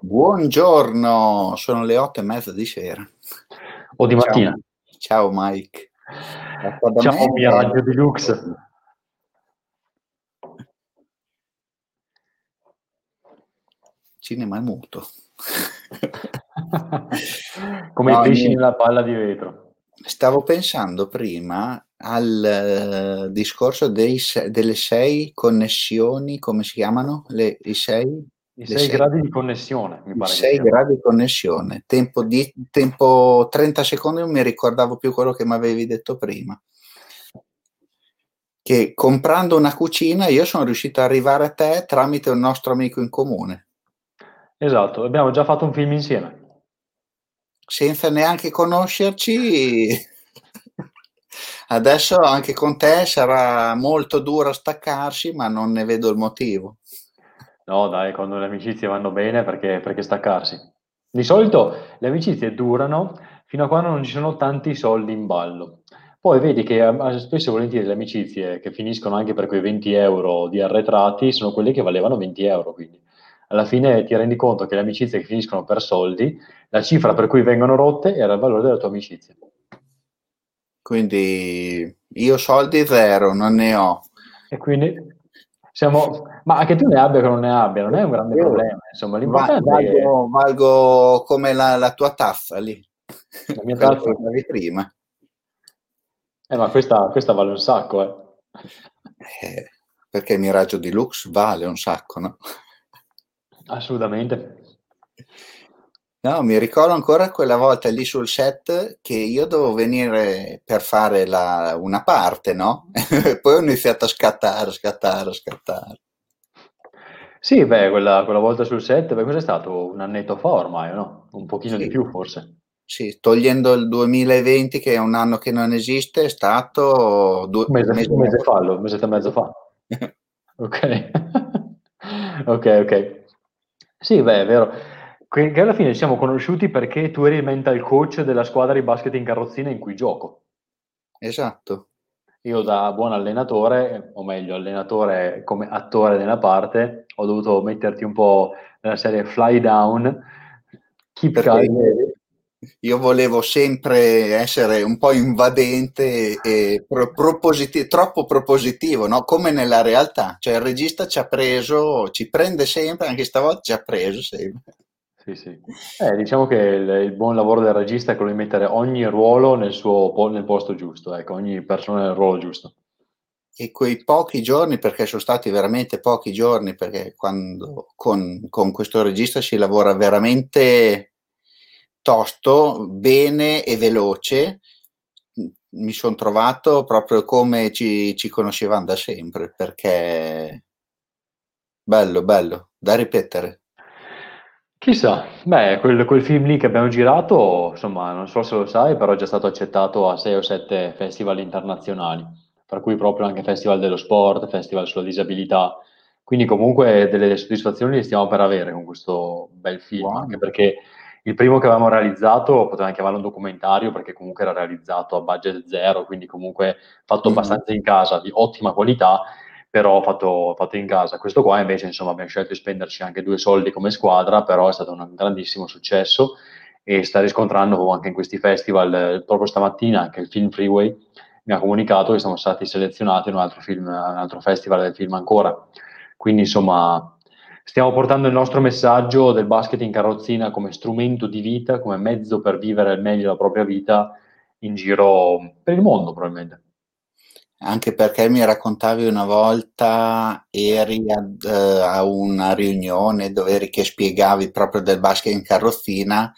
Buongiorno, sono le 8:30 di sera. O di mattina. Ciao Mike. Ciao Miraggiodilux. Cinema è muto. Come i pesci nella palla di vetro. Stavo pensando prima al discorso delle 6 connessioni, come si chiamano? I sei gradi di connessione, mi pare. 6 gradi di connessione, tempo 30 secondi, non mi ricordavo più quello che mi avevi detto prima. Che comprando una cucina io sono riuscito ad arrivare a te tramite un nostro amico in comune. Esatto, abbiamo già fatto un film insieme. Senza neanche conoscerci. Adesso anche con te sarà molto duro staccarsi, ma non ne vedo il motivo. No, dai, quando le amicizie vanno bene, perché staccarsi? Di solito le amicizie durano fino a quando non ci sono tanti soldi in ballo. Poi vedi che spesso e volentieri le amicizie che finiscono anche per quei 20 euro di arretrati sono quelle che valevano 20 euro. Quindi alla fine ti rendi conto che le amicizie che finiscono per soldi, la cifra per cui vengono rotte era il valore della tua amicizia. Quindi io soldi zero, non ne ho. E quindi... ma che tu ne abbia o che non ne abbia, non è un grande problema. Insomma, l'importante valgo come la tua tazza lì. La mia tazza di prima. Ma questa vale un sacco, Perché il Miraggiodilux vale un sacco, no? Assolutamente. No, mi ricordo ancora quella volta lì sul set che io dovevo venire per fare una parte, no? Poi ho iniziato a scattare. Sì, quella volta sul set, cos'è stato? Un annetto fa ormai, no? Un pochino sì. Di più forse. Sì, togliendo il 2020 che è un anno che non esiste, è stato... un mese e mezzo fa. Ok. Sì, è vero. Che alla fine ci siamo conosciuti perché tu eri il mental coach della squadra di basket in carrozzina in cui gioco. Esatto. Io da buon allenatore, o meglio allenatore come attore nella parte, ho dovuto metterti un po' nella serie fly down, keep calm. Io volevo sempre essere un po' invadente e troppo propositivo, no? Come nella realtà. Cioè il regista ci prende sempre, anche stavolta ci ha preso sempre. Sì. Diciamo che il buon lavoro del regista è quello di mettere ogni ruolo nel posto giusto, ogni persona nel ruolo giusto. E quei pochi giorni, perché sono stati veramente pochi giorni, perché quando con questo regista si lavora veramente tosto, bene e veloce, mi sono trovato proprio come ci conoscevamo da sempre, perché bello, da ripetere. Chissà, quel film lì che abbiamo girato, insomma, non so se lo sai, però è già stato accettato a 6 o 7 festival internazionali, tra cui proprio anche Festival dello Sport, Festival sulla Disabilità, quindi comunque delle soddisfazioni le stiamo per avere con questo bel film, wow. Anche perché il primo che avevamo realizzato, potevamo chiamarlo un documentario, perché comunque era realizzato a budget zero, quindi comunque fatto abbastanza in casa, di ottima qualità, però fatto in casa. Questo qua invece, insomma, abbiamo scelto di spenderci anche 2 soldi come squadra, però è stato un grandissimo successo e sta riscontrando anche in questi festival. Proprio stamattina anche il Film Freeway mi ha comunicato che siamo stati selezionati in un altro festival del film ancora, quindi insomma stiamo portando il nostro messaggio del basket in carrozzina come strumento di vita, come mezzo per vivere al meglio la propria vita in giro per il mondo probabilmente. Anche perché mi raccontavi una volta eri a una riunione dove eri che spiegavi proprio del basket in carrozzina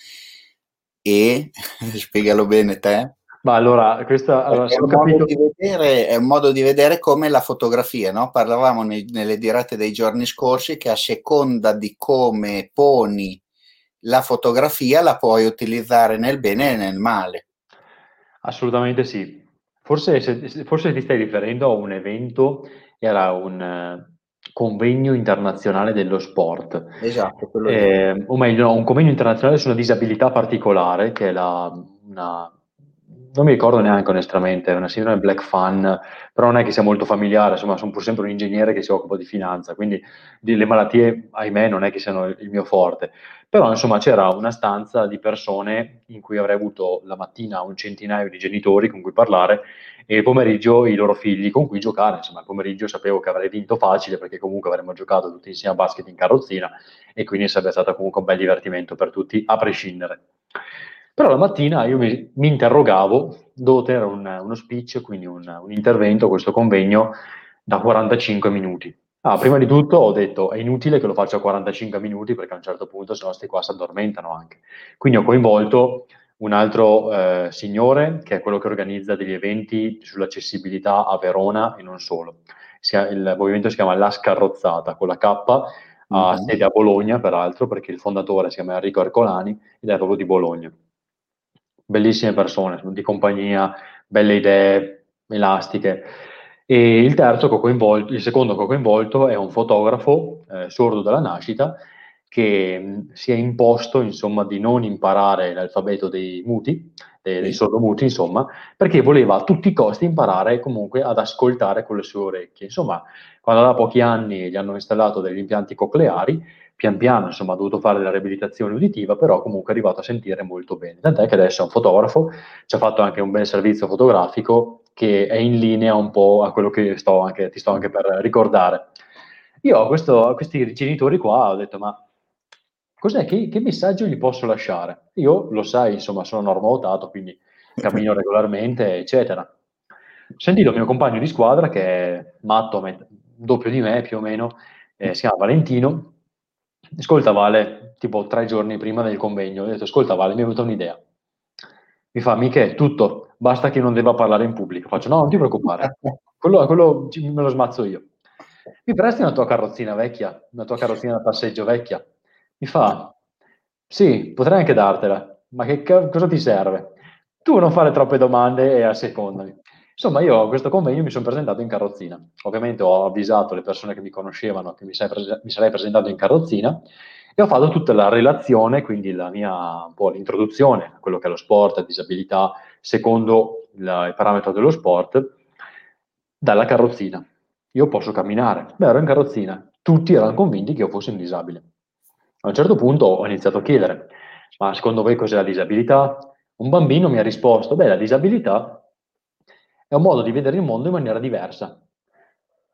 e spiegalo bene te. Ma allora, è un modo di vedere come la fotografia, no? Parlavamo nelle dirette dei giorni scorsi che a seconda di come poni la fotografia la puoi utilizzare nel bene e nel male. Assolutamente sì. Forse ti stai riferendo a un evento, era un convegno internazionale dello sport. Esatto. O meglio, un convegno internazionale su una disabilità particolare, che è non mi ricordo neanche onestamente, è una sindrome black fan, però non è che sia molto familiare, insomma sono pur sempre un ingegnere che si occupa di finanza, quindi le malattie ahimè non è che siano il mio forte, però insomma c'era una stanza di persone in cui avrei avuto la mattina un centinaio di genitori con cui parlare e il pomeriggio i loro figli con cui giocare, insomma il pomeriggio sapevo che avrei vinto facile perché comunque avremmo giocato tutti insieme a basket in carrozzina e quindi sarebbe stato comunque un bel divertimento per tutti a prescindere. Però la mattina io mi interrogavo, dovevo tenere uno speech, quindi un intervento a questo convegno da 45 minuti. Prima di tutto ho detto, è inutile che lo faccia a 45 minuti perché a un certo punto se no sti qua si addormentano anche. Quindi ho coinvolto un altro signore che è quello che organizza degli eventi sull'accessibilità a Verona e non solo. Il movimento si chiama La Scarrozzata, con la K, ha sede a Bologna peraltro perché il fondatore si chiama Enrico Arcolani ed è proprio di Bologna. Bellissime persone, di compagnia, belle idee, elastiche. E il secondo che ho coinvolto è un fotografo sordo dalla nascita che si è imposto insomma di non imparare l'alfabeto dei muti, dei sordomuti insomma, perché voleva a tutti i costi imparare comunque ad ascoltare con le sue orecchie. Insomma, quando aveva pochi anni gli hanno installato degli impianti cocleari, pian piano insomma ha dovuto fare la riabilitazione uditiva, però comunque è arrivato a sentire molto bene, tant'è che adesso è un fotografo, ci ha fatto anche un bel servizio fotografico che è in linea un po' a quello che ti sto anche per ricordare. Io a questi genitori qua ho detto, ma cos'è, che messaggio gli posso lasciare? Io, lo sai, insomma sono normadotato, quindi cammino regolarmente eccetera. Ho sentito il mio compagno di squadra che è matto, doppio di me più o meno, si chiama Valentino. Ascolta Vale, tipo 3 giorni prima del convegno, ho detto, ascolta Vale, mi è venuta un'idea. Mi fa, Michè, tutto, basta che non debba parlare in pubblico. Faccio, no, non ti preoccupare, quello me lo smazzo io. Mi presti una tua carrozzina vecchia, una tua carrozzina da passeggio vecchia? Mi fa, sì, potrei anche dartela, ma che cosa ti serve? Tu non fare troppe domande e assecondami. Insomma, io a questo convegno mi sono presentato in carrozzina. Ovviamente ho avvisato le persone che mi conoscevano che mi sarei presentato in carrozzina e ho fatto tutta la relazione, quindi la mia un po' l'introduzione a quello che è lo sport, la disabilità, secondo il parametro dello sport, dalla carrozzina. Io posso camminare, beh, ero in carrozzina. Tutti erano convinti che io fossi un disabile. A un certo punto ho iniziato a chiedere, ma secondo voi cos'è la disabilità? Un bambino mi ha risposto, beh, la disabilità è un modo di vedere il mondo in maniera diversa.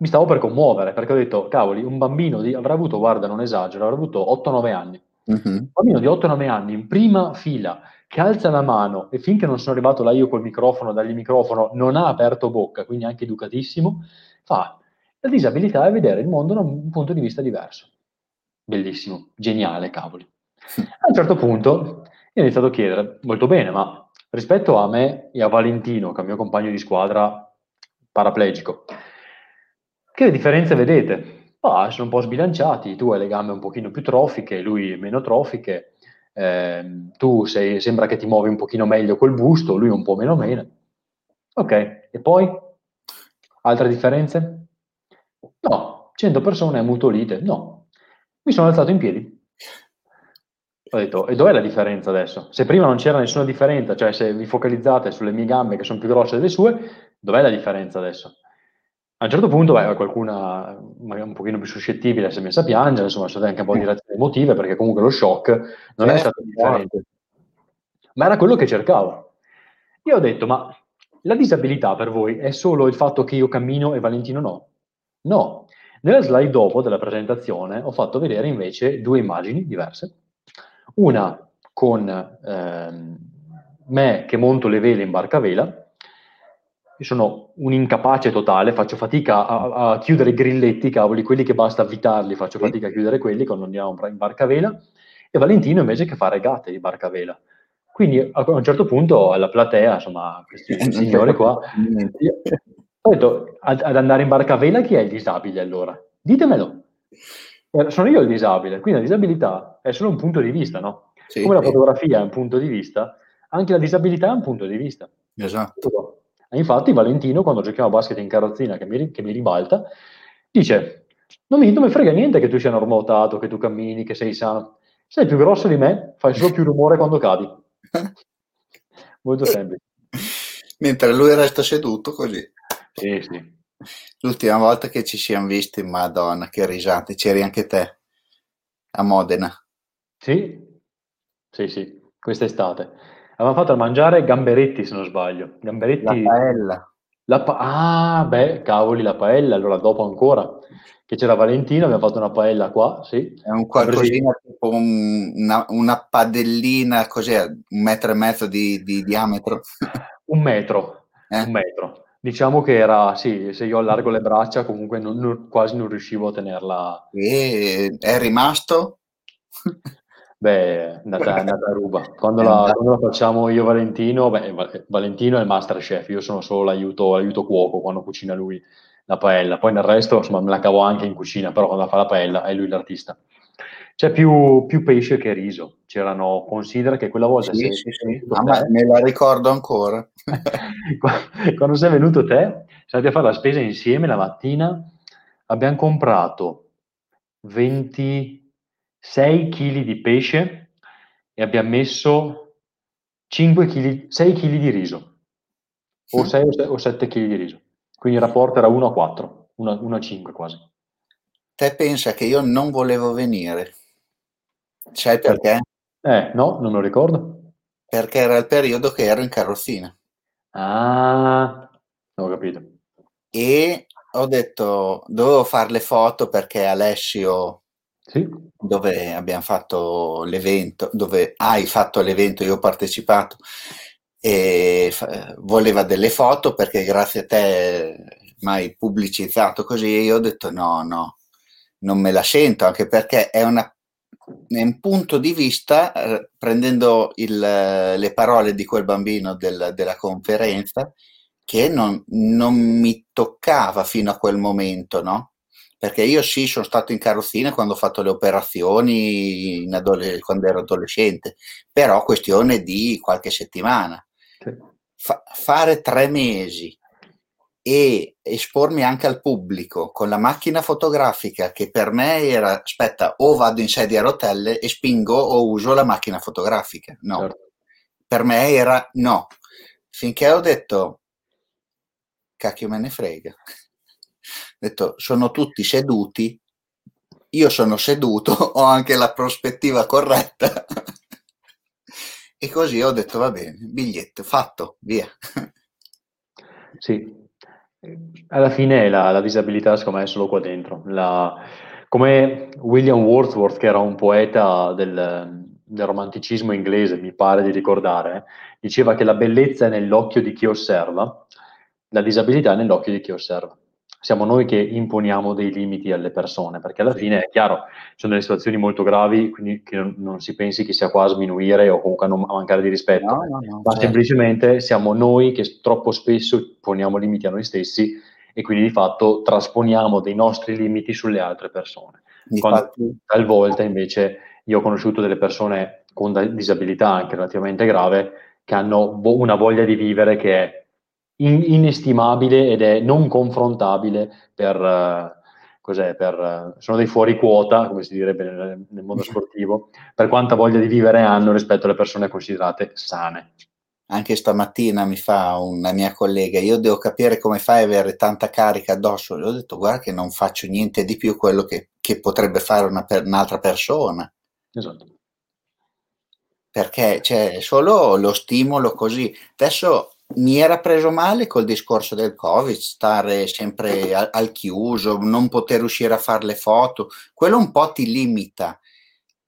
Mi stavo per commuovere, perché ho detto, cavoli, un bambino avrà avuto, guarda, non esagero, avrà avuto 8-9 anni. Un bambino di 8-9 anni, in prima fila, che alza la mano, e finché non sono arrivato là io col microfono, dagli microfono, non ha aperto bocca, quindi anche educatissimo, fa, la disabilità è vedere il mondo da un punto di vista diverso. Bellissimo, geniale, cavoli. A un certo punto, io ho iniziato a chiedere, molto bene, ma rispetto a me e a Valentino, che è il mio compagno di squadra paraplegico, che differenze vedete? Sono un po' sbilanciati, tu hai le gambe un pochino più trofiche, lui meno trofiche, tu sembra che ti muovi un pochino meglio col busto, lui un po' meno. Ok, e poi? Altre differenze? No, 100 persone ammutolite, no. Mi sono alzato in piedi. Ho detto, e dov'è la differenza adesso? Se prima non c'era nessuna differenza, cioè se vi focalizzate sulle mie gambe che sono più grosse delle sue, dov'è la differenza adesso? A un certo punto, qualcuna magari un pochino più suscettibile si è messa a piangere, insomma, sono state anche un po' di reazioni emotive, perché comunque lo shock non è stato differente. Ma era quello che cercavo. Io ho detto, ma la disabilità per voi è solo il fatto che io cammino e Valentino no? No. Nella slide dopo della presentazione ho fatto vedere invece 2 immagini diverse. Una con me che monto le vele in barcavela, io sono un incapace totale, faccio fatica a chiudere i grilletti, cavoli, quelli che basta avvitarli, faccio fatica a chiudere quelli quando andiamo in barcavela, e Valentino invece che fa regate di barcavela. Quindi a un certo punto alla platea, insomma, questi signori qua, ho detto, ad andare in barcavela chi è il disabile allora? Ditemelo. Sono io il disabile, quindi la disabilità è solo un punto di vista, no? Sì, come la fotografia è un punto di vista, anche la disabilità è un punto di vista. Esatto. E infatti Valentino, quando giochiamo a basket in carrozzina, che mi ribalta, dice, non mi frega niente che tu sia normotato, che tu cammini, che sei sano. Sei più grosso di me, fai solo più rumore quando cadi. Molto semplice. mentre lui resta seduto così. Sì. L'ultima volta che ci siamo visti, Madonna, che risate, c'eri anche te a Modena. Sì, quest'estate. Avevamo fatto a mangiare gamberetti, se non sbaglio. Gamberetti. La paella. La paella, allora dopo ancora. Che c'era Valentino, abbiamo fatto una paella qua, sì. È un qualcosina, tipo una padellina, cos'è? 1,5 metri di diametro? 1 metro, eh? 1 metro. Diciamo che era, sì, se io allargo le braccia comunque quasi non riuscivo a tenerla. E è rimasto? Beh, è andata a ruba. Quando la facciamo io e Valentino, Valentino è il master chef, io sono solo l'aiuto cuoco quando cucina lui la paella. Poi nel resto, insomma, me la cavo anche in cucina, però quando fa la paella è lui l'artista. C'è più pesce che riso. C'erano, considera che quella volta... Sì. Ma me la ricordo ancora. Quando sei venuto te, siamo andati a fare la spesa insieme la mattina, abbiamo comprato 26 kg di pesce e abbiamo messo 6 kg di riso, o 6 o 7 kg di riso. Quindi il rapporto era 1-4, 1-5 quasi. Te pensa che io non volevo venire. Sai perché? No, non lo ricordo. Perché era il periodo che ero in carrozzina. Ah, non ho capito. E ho detto, dovevo fare le foto perché Alessio, sì? Dove abbiamo fatto l'evento, dove hai fatto l'evento, io ho partecipato, e voleva delle foto perché grazie a te mai pubblicizzato così, e io ho detto no. Non me la sento, anche perché è un punto di vista, prendendo le parole di quel bambino della conferenza, che non mi toccava fino a quel momento, no? Perché io sì, sono stato in carrozzina quando ho fatto le operazioni quando ero adolescente, però questione di qualche settimana. Fare 3 mesi e espormi anche al pubblico con la macchina fotografica, che per me era, aspetta, o vado in sedia a rotelle e spingo o uso la macchina fotografica, no, certo. Per me era no, finché ho detto cacchio me ne frega, ho detto sono tutti seduti, io sono seduto, ho anche la prospettiva corretta e così ho detto va bene, biglietto, fatto, via. Sì. Alla fine la disabilità secondo me è solo qua dentro, come William Wordsworth, che era un poeta del romanticismo inglese, mi pare di ricordare, diceva che la bellezza è nell'occhio di chi osserva, la disabilità è nell'occhio di chi osserva. Siamo noi che imponiamo dei limiti alle persone, perché alla fine è chiaro, sono delle situazioni molto gravi, quindi che non si pensi che sia qua a sminuire o comunque a mancare di rispetto, no, ma certo. Semplicemente siamo noi che troppo spesso poniamo limiti a noi stessi e quindi di fatto trasponiamo dei nostri limiti sulle altre persone. Talvolta invece io ho conosciuto delle persone con disabilità anche relativamente grave che hanno una voglia di vivere che è inestimabile ed è non confrontabile sono dei fuori quota, come si direbbe nel mondo sportivo, per quanta voglia di vivere hanno rispetto alle persone considerate sane. Anche stamattina mi fa una mia collega, io devo capire come fai ad avere tanta carica addosso, le ho detto guarda che non faccio niente di più quello che potrebbe fare un'altra persona. Esatto. Perché c'è solo lo stimolo così. Adesso mi era preso male col discorso del Covid, stare sempre al chiuso, non poter uscire a fare le foto, quello un po' ti limita,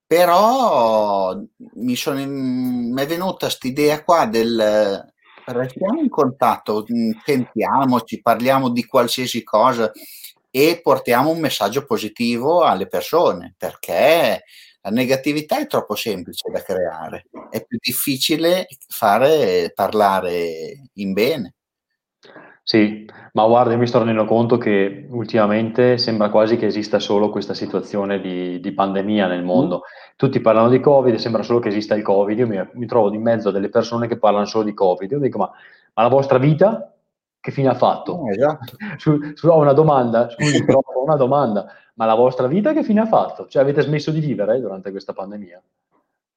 però mi è venuta quest'idea qua del restiamo in contatto, sentiamoci, parliamo di qualsiasi cosa e portiamo un messaggio positivo alle persone, perché la negatività è troppo semplice da creare, è più difficile parlare in bene. Sì, ma guarda, io mi sto rendendo conto che ultimamente sembra quasi che esista solo questa situazione di pandemia nel mondo. Tutti parlano di Covid, sembra solo che esista il Covid. Io mi trovo in mezzo a delle persone che parlano solo di Covid. Io dico, ma la vostra vita che fine ha fatto? Esatto. Ho una domanda, scusi, però ho una domanda. Ma la vostra vita che fine ha fatto? Cioè avete smesso di vivere durante questa pandemia?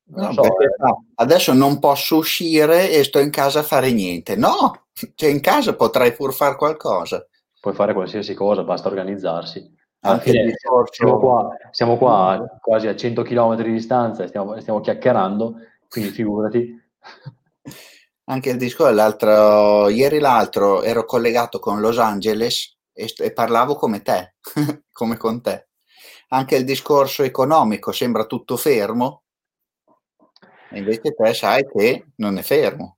Non so, no, adesso non posso uscire e sto in casa a fare niente. No, cioè in casa potrai pur fare qualcosa. Puoi fare qualsiasi cosa, basta organizzarsi. Anche il discorso... siamo qua quasi a 100 km di distanza e stiamo chiacchierando, quindi figurati. Anche il discorso, ieri ero collegato con Los Angeles e parlavo come te, come con te. Anche il discorso economico sembra tutto fermo, invece te sai che non è fermo.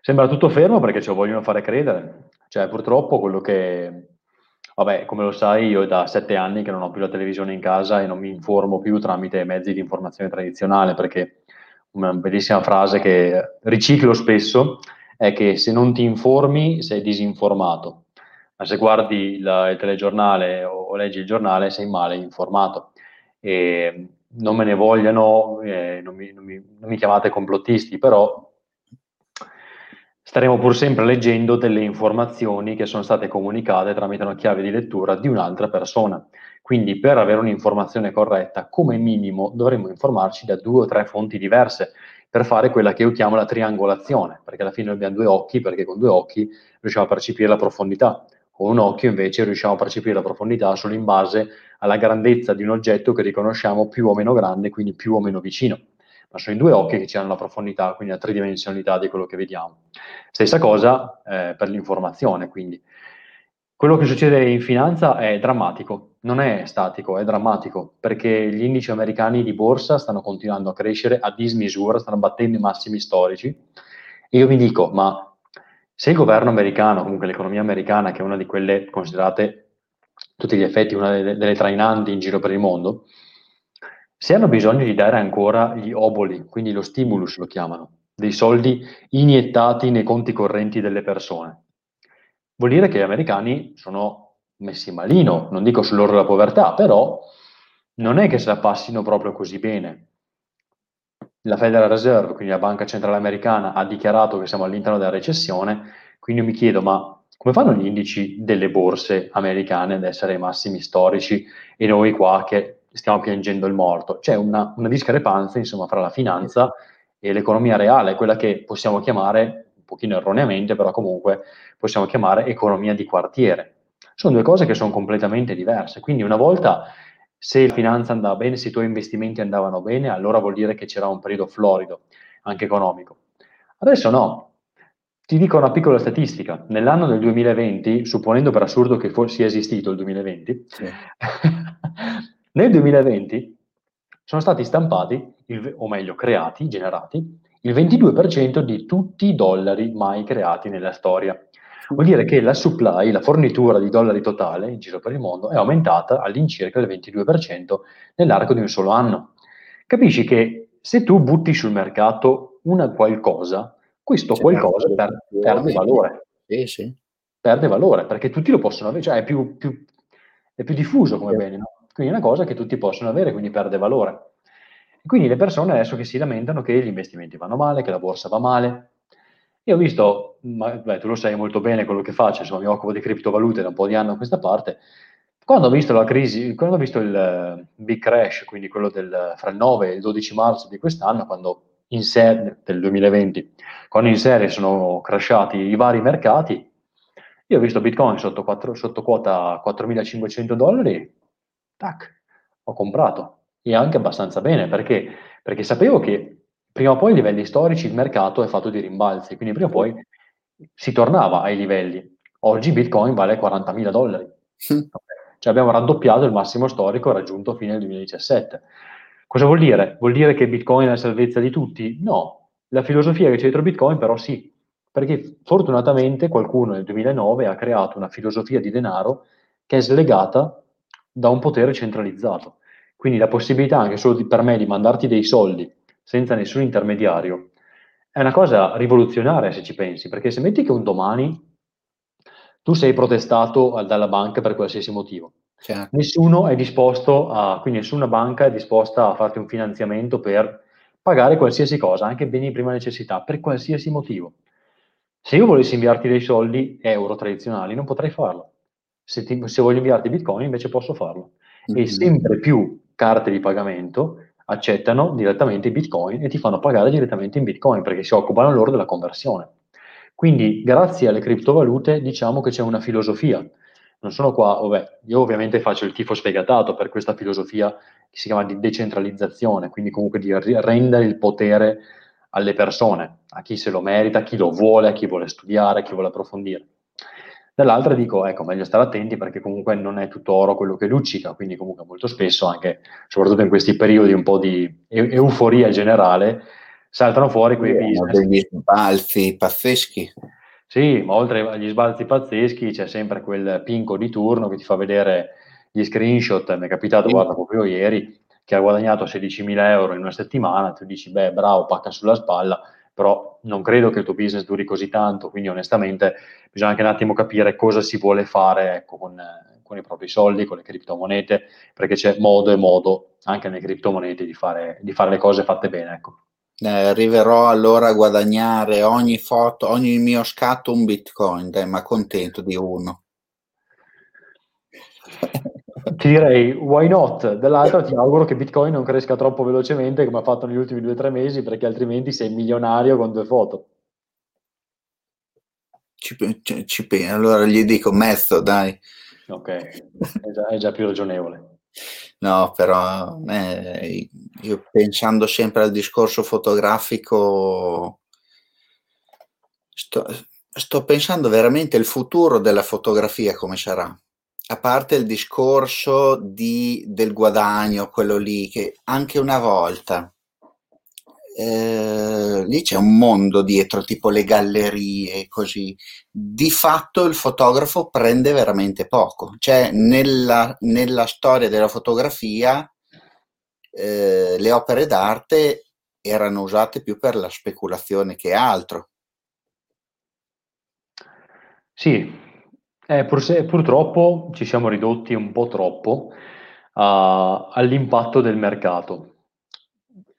Sembra tutto fermo perché ce lo vogliono fare credere. Cioè purtroppo quello che... Vabbè, come lo sai, io da 7 anni che non ho più la televisione in casa e non mi informo più tramite mezzi di informazione tradizionale, perché una bellissima frase che riciclo spesso è che se non ti informi sei disinformato, ma se guardi il telegiornale o leggi il giornale sei male informato. E non me ne vogliano, non mi chiamate complottisti, però staremo pur sempre leggendo delle informazioni che sono state comunicate tramite una chiave di lettura di un'altra persona. Quindi per avere un'informazione corretta, come minimo, dovremmo informarci da 2 o 3 fonti diverse per fare quella che io chiamo la triangolazione, perché alla fine abbiamo 2 occhi, perché con 2 occhi riusciamo a percepire la profondità. Con un occhio invece riusciamo a percepire la profondità solo in base alla grandezza di un oggetto che riconosciamo più o meno grande, quindi più o meno vicino. Ma sono i 2 occhi che ci hanno la profondità, quindi la tridimensionalità di quello che vediamo. Stessa cosa per l'informazione, quindi. Quello che succede in finanza è drammatico, non è statico, è drammatico, perché gli indici americani di borsa stanno continuando a crescere a dismisura, stanno battendo i massimi storici. E io mi dico, ma se il governo americano, comunque l'economia americana, che è una di quelle considerate tutti gli effetti, una delle trainanti in giro per il mondo, se hanno bisogno di dare ancora gli oboli, quindi lo stimulus lo chiamano, dei soldi iniettati nei conti correnti delle persone, vuol dire che gli americani sono messi malino, non dico sull'orlo della povertà, però non è che se la passino proprio così bene. La Federal Reserve, quindi la banca centrale americana, ha dichiarato che siamo all'interno della recessione, quindi io mi chiedo, ma come fanno gli indici delle borse americane ad essere ai massimi storici e noi qua che... stiamo piangendo il morto? C'è una discrepanza, insomma, fra la finanza e l'economia reale, quella che possiamo chiamare, un pochino erroneamente, però comunque possiamo chiamare economia di quartiere. Sono 2 cose che sono completamente diverse, quindi una volta se la finanza andava bene, se i tuoi investimenti andavano bene, allora vuol dire che c'era un periodo florido, anche economico. Adesso no. Ti dico una piccola statistica. Nell'anno del 2020, supponendo per assurdo che sia esistito il 2020, sì. Nel 2020 sono stati stampati, generati, il 22% di tutti i dollari mai creati nella storia. Vuol dire che la supply, la fornitura di dollari totale in giro per il mondo è aumentata all'incirca del 22% nell'arco di un solo anno. Capisci che se tu butti sul mercato una qualcosa, questo qualcosa perde valore. Sì, sì. Perde valore, perché tutti lo possono avere, cioè è più diffuso come bene, no? Quindi è una cosa che tutti possono avere, quindi perde valore. Quindi le persone adesso che si lamentano che gli investimenti vanno male, che la borsa va male. Io ho visto, tu lo sai molto bene quello che faccio, insomma mi occupo di criptovalute da un po' di anni a questa parte, quando ho visto la crisi, quando ho visto il big crash, quindi quello fra il 9 e il 12 marzo di quest'anno, quando in serie, del 2020, quando in serie sono crashati i vari mercati, io ho visto Bitcoin sotto quota $4.500, tac, ho comprato, e anche abbastanza bene, perché sapevo che prima o poi a livelli storici il mercato è fatto di rimbalzi, quindi prima o poi si tornava ai livelli. Oggi Bitcoin vale $40.000, cioè abbiamo raddoppiato il massimo storico raggiunto fino al 2017. Cosa vuol dire? Vuol dire che Bitcoin è la salvezza di tutti? No, la filosofia che c'è dietro Bitcoin però sì, perché fortunatamente qualcuno nel 2009 ha creato una filosofia di denaro che è slegata da un potere centralizzato, quindi la possibilità anche solo per me di mandarti dei soldi senza nessun intermediario è una cosa rivoluzionaria se ci pensi, perché se metti che un domani tu sei protestato dalla banca per qualsiasi motivo, certo. Nessuna banca è disposta a farti un finanziamento per pagare qualsiasi cosa, anche beni di prima necessità, per qualsiasi motivo. Se io volessi inviarti dei soldi euro tradizionali non potrei farlo. Se voglio inviarti Bitcoin invece posso farlo. E sempre più carte di pagamento accettano direttamente i bitcoin e ti fanno pagare direttamente in bitcoin, perché si occupano loro della conversione. Quindi grazie alle criptovalute diciamo che c'è una filosofia. Non sono qua, io ovviamente faccio il tifo sfegatato per questa filosofia che si chiama di decentralizzazione, quindi comunque di rendere il potere alle persone, a chi se lo merita, a chi lo vuole, a chi vuole studiare, a chi vuole approfondire. Dall'altra dico, ecco, meglio stare attenti perché comunque non è tutto oro quello che luccica, quindi comunque molto spesso, anche soprattutto in questi periodi un po' di euforia generale, saltano fuori quei business. Degli sbalzi pazzeschi. Sì, ma oltre agli sbalzi pazzeschi c'è sempre quel pinco di turno che ti fa vedere gli screenshot. Mi è capitato, guarda, proprio ieri, che ha guadagnato 16.000 euro in una settimana. Tu dici, beh, bravo, pacca sulla spalla, però non credo che il tuo business duri così tanto, quindi onestamente bisogna anche un attimo capire cosa si vuole fare, ecco, con i propri soldi, con le criptomonete, perché c'è modo e modo anche nelle criptomonete di fare le cose fatte bene, ecco. Arriverò allora a guadagnare ogni foto, ogni mio scatto un bitcoin, dai, ma contento di uno. Ti direi why not, dall'altro ti auguro che bitcoin non cresca troppo velocemente come ha fatto negli ultimi 2 o 3 mesi, perché altrimenti sei milionario con 2 foto. Allora gli dico mezzo, dai. Ok, è già più ragionevole. No, però io pensando sempre al discorso fotografico sto pensando veramente il futuro della fotografia come sarà, a parte il discorso del guadagno, quello lì che anche una volta lì c'è un mondo dietro, tipo le gallerie, così di fatto il fotografo prende veramente poco, cioè nella storia della fotografia le opere d'arte erano usate più per la speculazione che altro. Sì. Purtroppo ci siamo ridotti un po' troppo all'impatto del mercato.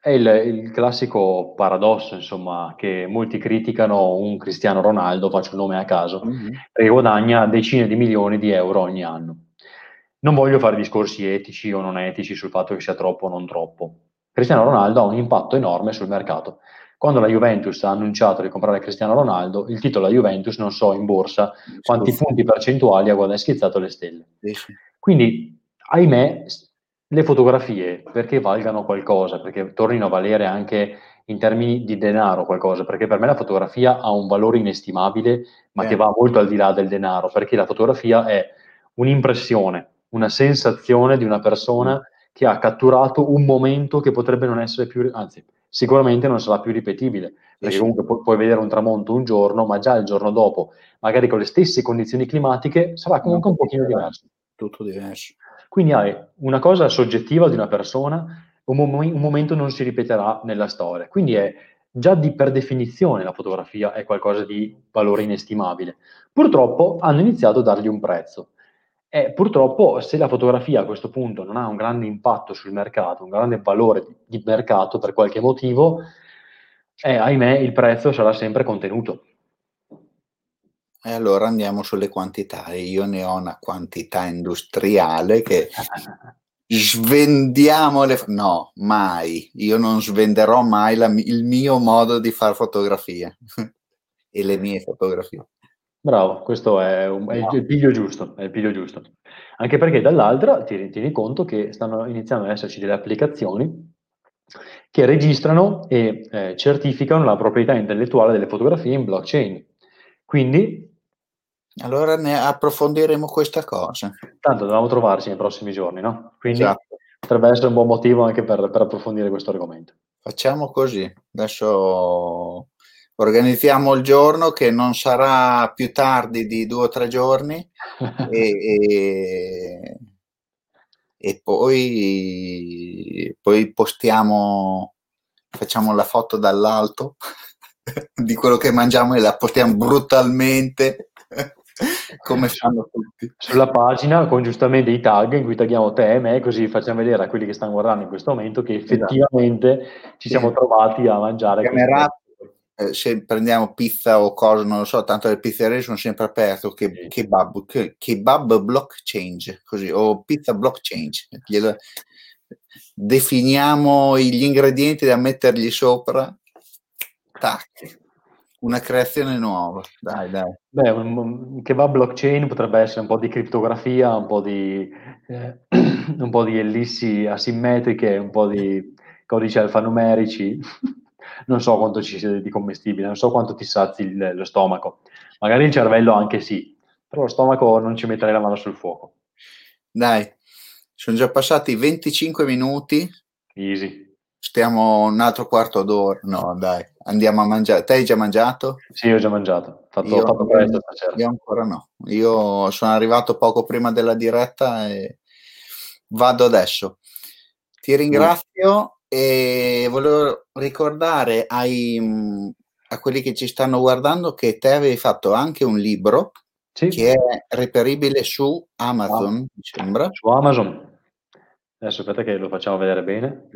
È il classico paradosso, insomma, che molti criticano un Cristiano Ronaldo, faccio un nome a caso, perché guadagna decine di milioni di euro ogni anno. Non voglio fare discorsi etici o non etici sul fatto che sia troppo o non troppo. Cristiano Ronaldo ha un impatto enorme sul mercato. Quando la Juventus ha annunciato di comprare Cristiano Ronaldo, il titolo della Juventus, non so in borsa quanti punti percentuali ha guadagnato, schizzato le stelle. Quindi, ahimè, le fotografie, perché valgano qualcosa, perché tornino a valere anche in termini di denaro qualcosa, perché per me la fotografia ha un valore inestimabile, ma che va molto al di là del denaro, perché la fotografia è un'impressione, una sensazione di una persona che ha catturato un momento che potrebbe non essere più, anzi, sicuramente non sarà più ripetibile, perché comunque puoi vedere un tramonto un giorno, ma già il giorno dopo, magari con le stesse condizioni climatiche, sarà comunque un pochino diverso. Tutto diverso. Quindi hai una cosa soggettiva di una persona, un momento non si ripeterà nella storia. Quindi è già per definizione la fotografia è qualcosa di valore inestimabile. Purtroppo hanno iniziato a dargli un prezzo. E purtroppo se la fotografia a questo punto non ha un grande impatto sul mercato, un grande valore di mercato per qualche motivo, ahimè il prezzo sarà sempre contenuto. E allora andiamo sulle quantità. Io ne ho una quantità industriale che svendiamo no, mai. Io non svenderò mai il mio modo di fare fotografia e le mie fotografie. Bravo, questo è il piglio giusto. Anche perché dall'altra ti tieni conto che stanno iniziando ad esserci delle applicazioni che registrano e certificano la proprietà intellettuale delle fotografie in blockchain. Quindi allora ne approfondiremo questa cosa. Tanto dobbiamo trovarci nei prossimi giorni, no? Quindi esatto. Potrebbe essere un buon motivo anche per approfondire questo argomento. Facciamo così, adesso organizziamo il giorno che non sarà più tardi di 2 o 3 giorni e poi postiamo, facciamo la foto dall'alto di quello che mangiamo e la postiamo brutalmente come fanno tutti. Sulla pagina con giustamente i tag in cui tagghiamo te e me, così facciamo vedere a quelli che stanno guardando in questo momento che effettivamente ci siamo trovati a mangiare. Se prendiamo pizza o cosa, non lo so, tanto le pizzerie sono sempre aperte, kebab block change, così, o pizza block change, definiamo gli ingredienti da mettergli sopra, tac, una creazione nuova. Dai. Beh, che va blockchain potrebbe essere un po' di criptografia, un po' di ellissi asimmetriche, un po' di codici alfanumerici. Non so quanto ci sia di commestibile, non so quanto ti sazi lo stomaco. Magari il cervello anche sì, però lo stomaco non ci metterei la mano sul fuoco. Dai, sono già passati 25 minuti. Easy. Stiamo un altro quarto d'ora. No, dai, andiamo a mangiare. Te hai già mangiato? Sì, io ho già mangiato. Ho fatto presto stasera. Io ancora no. Io sono arrivato poco prima della diretta e vado adesso. Ti ringrazio. E volevo ricordare a quelli che ci stanno guardando che te avevi fatto anche un libro, sì, che è reperibile su Amazon, mi sembra. Su Amazon. Adesso aspetta che lo facciamo vedere bene.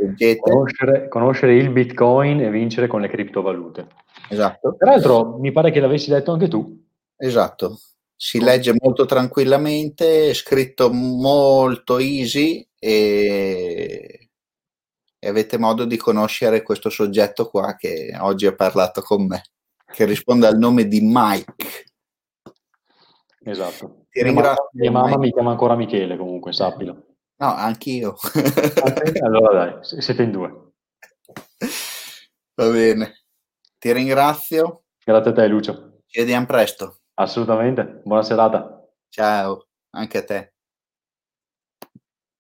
Conoscere il Bitcoin e vincere con le criptovalute. Esatto. Tra l'altro mi pare che l'avessi letto anche tu. Esatto. Si legge molto tranquillamente, è scritto molto easy e avete modo di conoscere questo soggetto qua che oggi ha parlato con me, che risponde al nome di Mike. Esatto. Ti ringrazio. Mia mamma mi chiama ancora Michele, comunque, sappilo. No, anch'io. Allora dai, siete in due. Va bene. Ti ringrazio. Grazie a te, Lucio. Ci vediamo presto. Assolutamente. Buona serata. Ciao, anche a te.